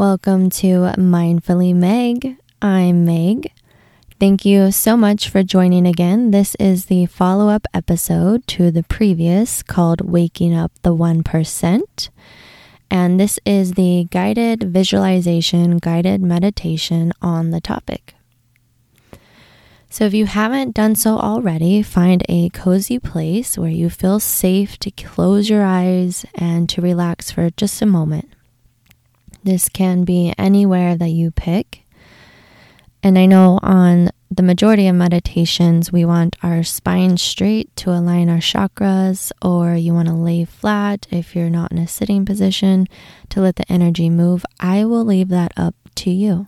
Welcome to Mindfully Meg. I'm Meg. Thank you so much for joining again. This is the follow-up episode to the previous called Waking Up the 1%. And this is the guided visualization, guided meditation on the topic. So if you haven't done so already, find a cozy place where you feel safe to close your eyes and to relax for just a moment. This can be anywhere that you pick. And I know on the majority of meditations, we want our spine straight to align our chakras, or you want to lay flat if you're not in a sitting position to let the energy move. I will leave that up to you.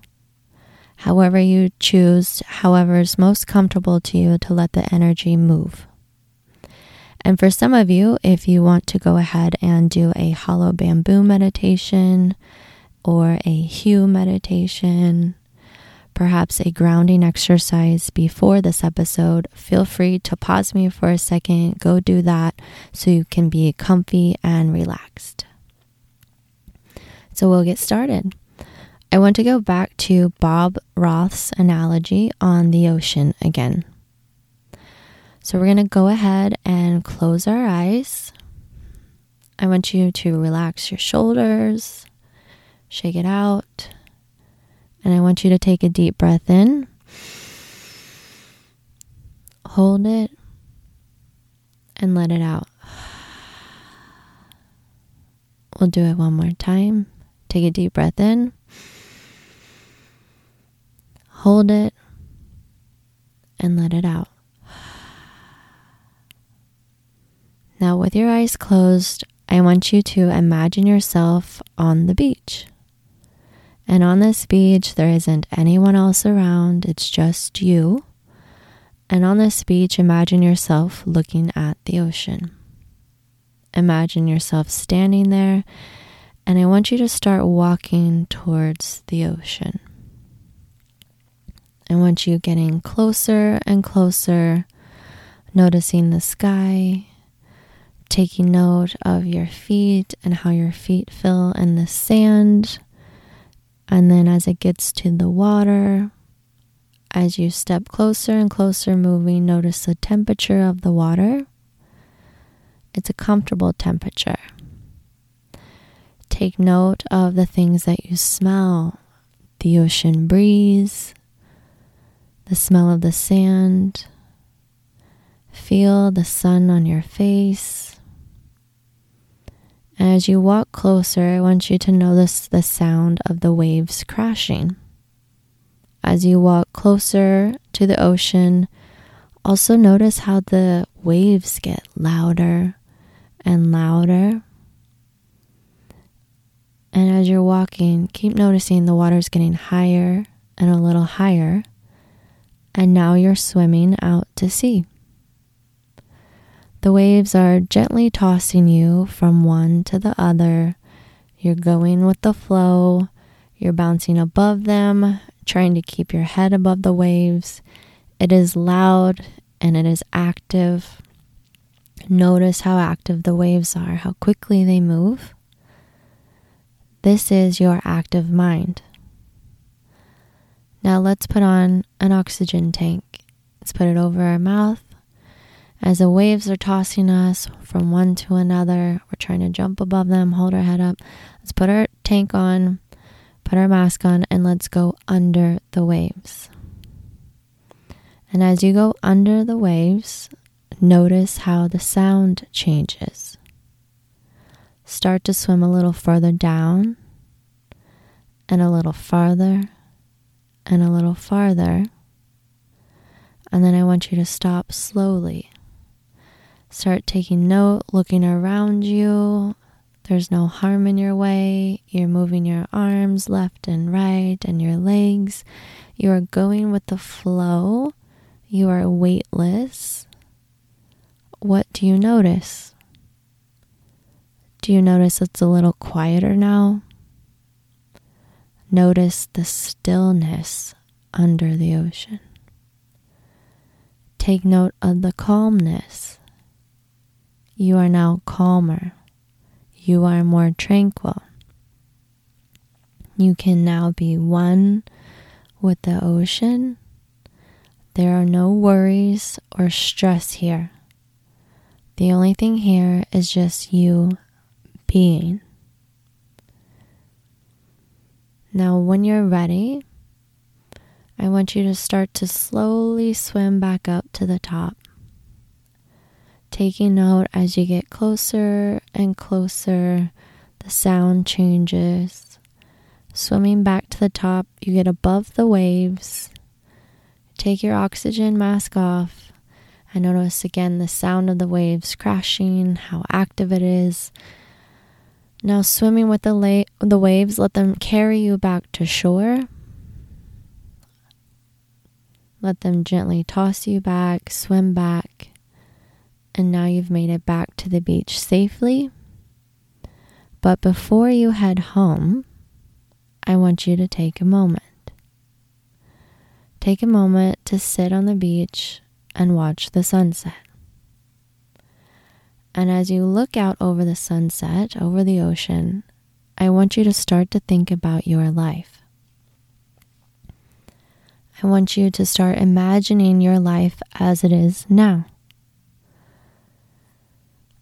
However you choose, however is most comfortable to you to let the energy move. And for some of you, if you want to go ahead and do a hollow bamboo meditation or a hue meditation, perhaps a grounding exercise before this episode, feel free to pause me for a second, go do that so you can be comfy and relaxed. So we'll get started. I want to go back to Bob Roth's analogy on the ocean again. So we're going to go ahead and close our eyes. I want you to relax your shoulders, shake it out, and I want you to take a deep breath in, hold it, and let it out. We'll do it one more time. Take a deep breath in. Hold it and let it out. Now, with your eyes closed, I want you to imagine yourself on the beach. And on this beach, there isn't anyone else around, it's just you. And on this beach, imagine yourself looking at the ocean. Imagine yourself standing there, and I want you to start walking towards the ocean. I want you getting closer and closer, noticing the sky, taking note of your feet and how your feet feel in the sand. And then as it gets to the water, as you step closer and closer moving, notice the temperature of the water. It's a comfortable temperature. Take note of the things that you smell, the ocean breeze, the smell of the sand, feel the sun on your face. As you walk closer, I want you to notice the sound of the waves crashing. As you walk closer to the ocean, also notice how the waves get louder and louder. And as you're walking, keep noticing the water's getting higher and a little higher. And now you're swimming out to sea. The waves are gently tossing you from one to the other. You're going with the flow. You're bouncing above them, trying to keep your head above the waves. It is loud and it is active. Notice how active the waves are, how quickly they move. This is your active mind. Now let's put on an oxygen tank. Let's put it over our mouth. As the waves are tossing us from one to another, we're trying to jump above them, hold our head up. Let's put our tank on, put our mask on, and let's go under the waves. And as you go under the waves, notice how the sound changes. Start to swim a little further down and a little farther. And a little farther, and then I want you to stop slowly. Start taking note, looking around you. There's no harm in your way. You're moving your arms left and right and your legs. You are going with the flow. You are weightless. What do you notice? Do you notice it's a little quieter now? Notice the stillness under the ocean. Take note of the calmness. You are now calmer. You are more tranquil. You can now be one with the ocean. There are no worries or stress here. The only thing here is just you being. Now, when you're ready, I want you to start to slowly swim back up to the top, taking note as you get closer and closer, the sound changes. Swimming back to the top, you get above the waves. Take your oxygen mask off and notice again the sound of the waves crashing, how active it is. Now swimming with the waves, let them carry you back to shore. Let them gently toss you back, swim back, and now you've made it back to the beach safely. But before you head home, I want you to take a moment. Take a moment to sit on the beach and watch the sunset. And as you look out over the sunset, over the ocean, I want you to start to think about your life. I want you to start imagining your life as it is now.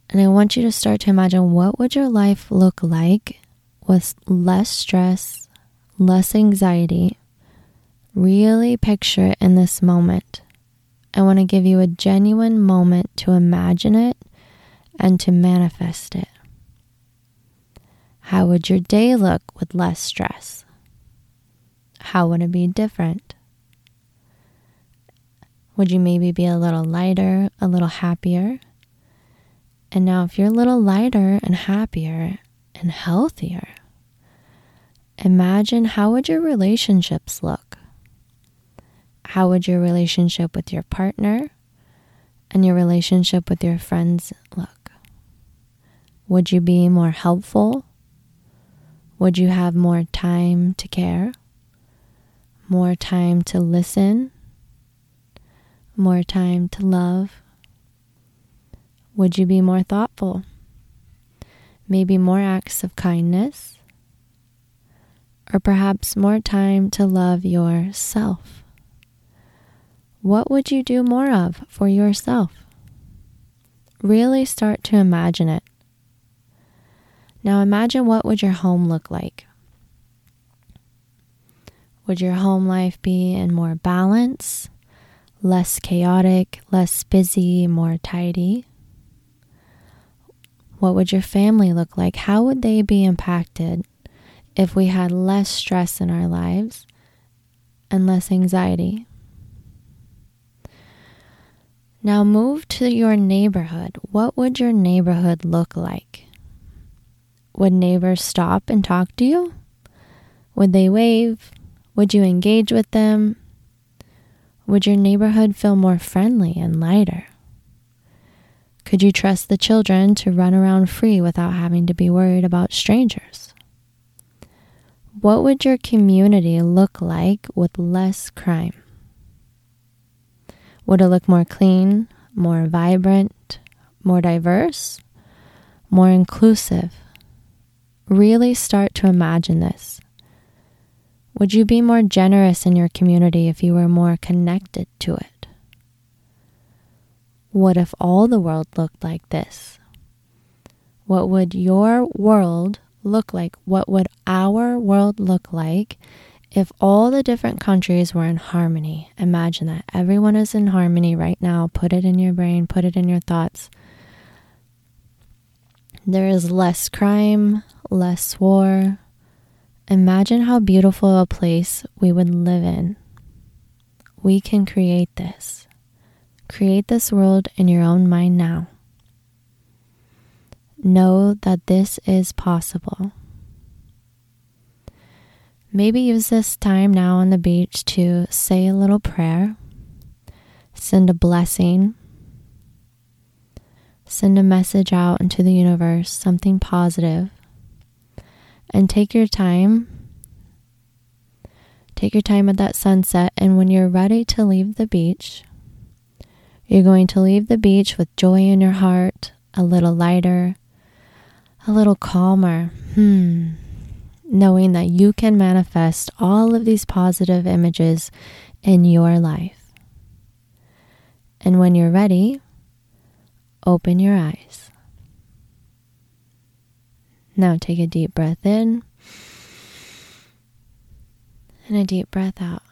And I want you to start to imagine, what would your life look like with less stress, less anxiety? Really picture it in this moment. I want to give you a genuine moment to imagine it and to manifest it. How would your day look with less stress? How would it be different? Would you maybe be a little lighter, a little happier? And now if you're a little lighter and happier and healthier, imagine, how would your relationships look? How would your relationship with your partner and your relationship with your friends look? Would you be more helpful? Would you have more time to care? More time to listen? More time to love? Would you be more thoughtful? Maybe more acts of kindness? Or perhaps more time to love yourself? What would you do more of for yourself? Really start to imagine it. Now imagine, what would your home look like? Would your home life be in more balance, less chaotic, less busy, more tidy? What would your family look like? How would they be impacted if we had less stress in our lives and less anxiety? Now move to your neighborhood. What would your neighborhood look like? Would neighbors stop and talk to you? Would they wave? Would you engage with them? Would your neighborhood feel more friendly and lighter? Could you trust the children to run around free without having to be worried about strangers? What would your community look like with less crime? Would it look more clean, more vibrant, more diverse, more inclusive? Really start to imagine this. Would you be more generous in your community if you were more connected to it? What if all the world looked like this? What would your world look like? What would our world look like if all the different countries were in harmony? Imagine that. Everyone is in harmony right now. Put it in your brain. Put it in your thoughts. There is less crime, less war. Imagine how beautiful a place we would live in. We can create this. Create this world in your own mind now. Know that this is possible. Maybe use this time now on the beach to say a little prayer, send a blessing, send a message out into the universe, something positive, and take your time. Take your time at that sunset, and when you're ready to leave the beach, you're going to leave the beach with joy in your heart, a little lighter, a little calmer. knowing that you can manifest all of these positive images in your life. And when you're ready, open your eyes. Now take a deep breath in and a deep breath out.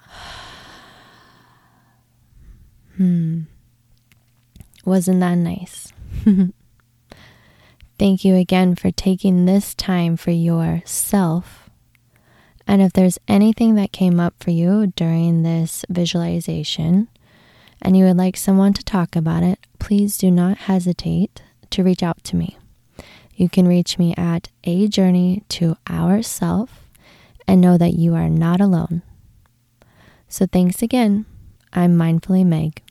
Wasn't that nice? Thank you again for taking this time for yourself. And if there's anything that came up for you during this visualization and you would like someone to talk about it, please do not hesitate to reach out to me. You can reach me at A Journey to Ourself, and know that you are not alone. So thanks again. I'm Mindfully Meg.